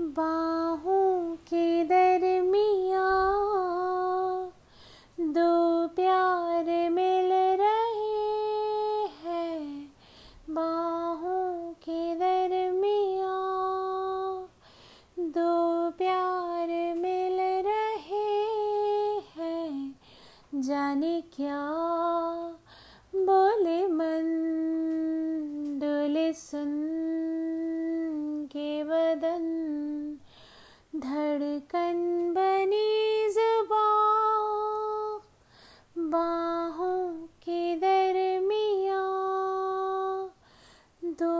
बाहों के दरमिया दो प्यार मिल रहे हैं। बाहों के दरमिया दो प्यार मिल रहे हैं। जाने क्या बोले मन डोले सुन के बदन, धड़कन बनी जुबां। बाहों के दरमिया दो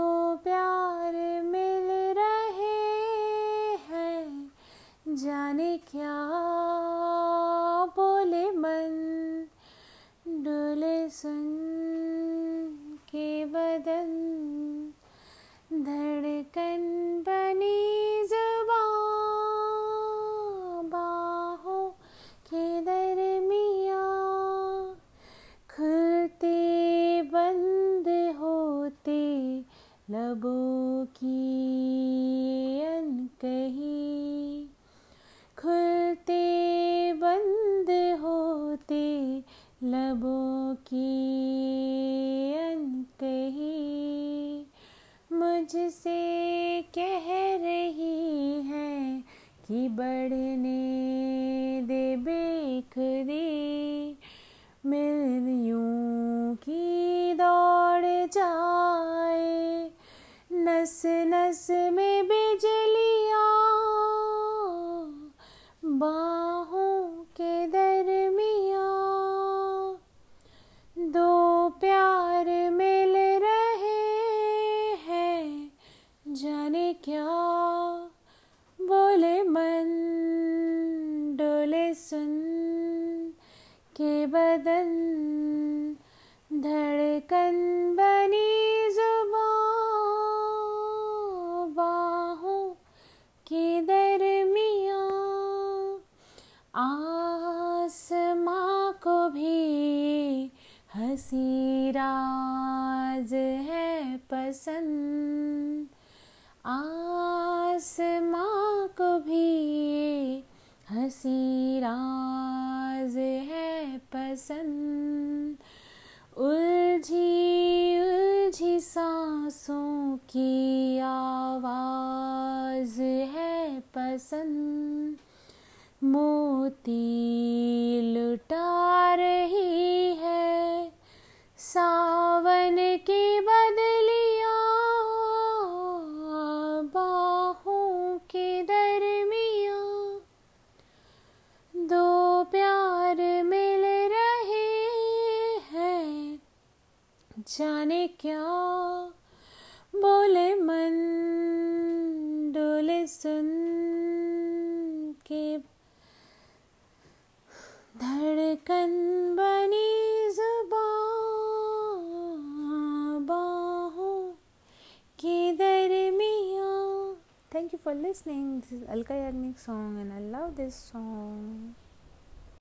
प्यार मिल रहे हैं। जाने क्या बोले मन डोले सुन के बदन, धड़कन बनी लबों की अनकही। खुलते बंद होते लबों की अनकही। मुझसे कह रही है कि बढ़ने दे बेखुदी। मिलनियों की दौड़ जाए, नस नस में बिजलियां। बाहों के दरमिया दो प्यार मिल रहे हैं। जाने क्या बोले मन डोले सुन के बदन, धड़कन बनी जुबां। बाहों के दरमिया आसमां को भी हंसी राज है पसंद। आसमां को भी हंसी राज है पसंद। उलझी उलझी सांसों की आवाज है पसंद। मोती लुटा रही है सावन की बदलियां। बाहों के दरमिया दो प्यार मिल रहे हैं। जाने क्या बोले मन डोले सुन के, धड़कन बनी जुबां। बाहों के दरमिया। Thank you for listening. This is Alka Yagnik song and I love this song.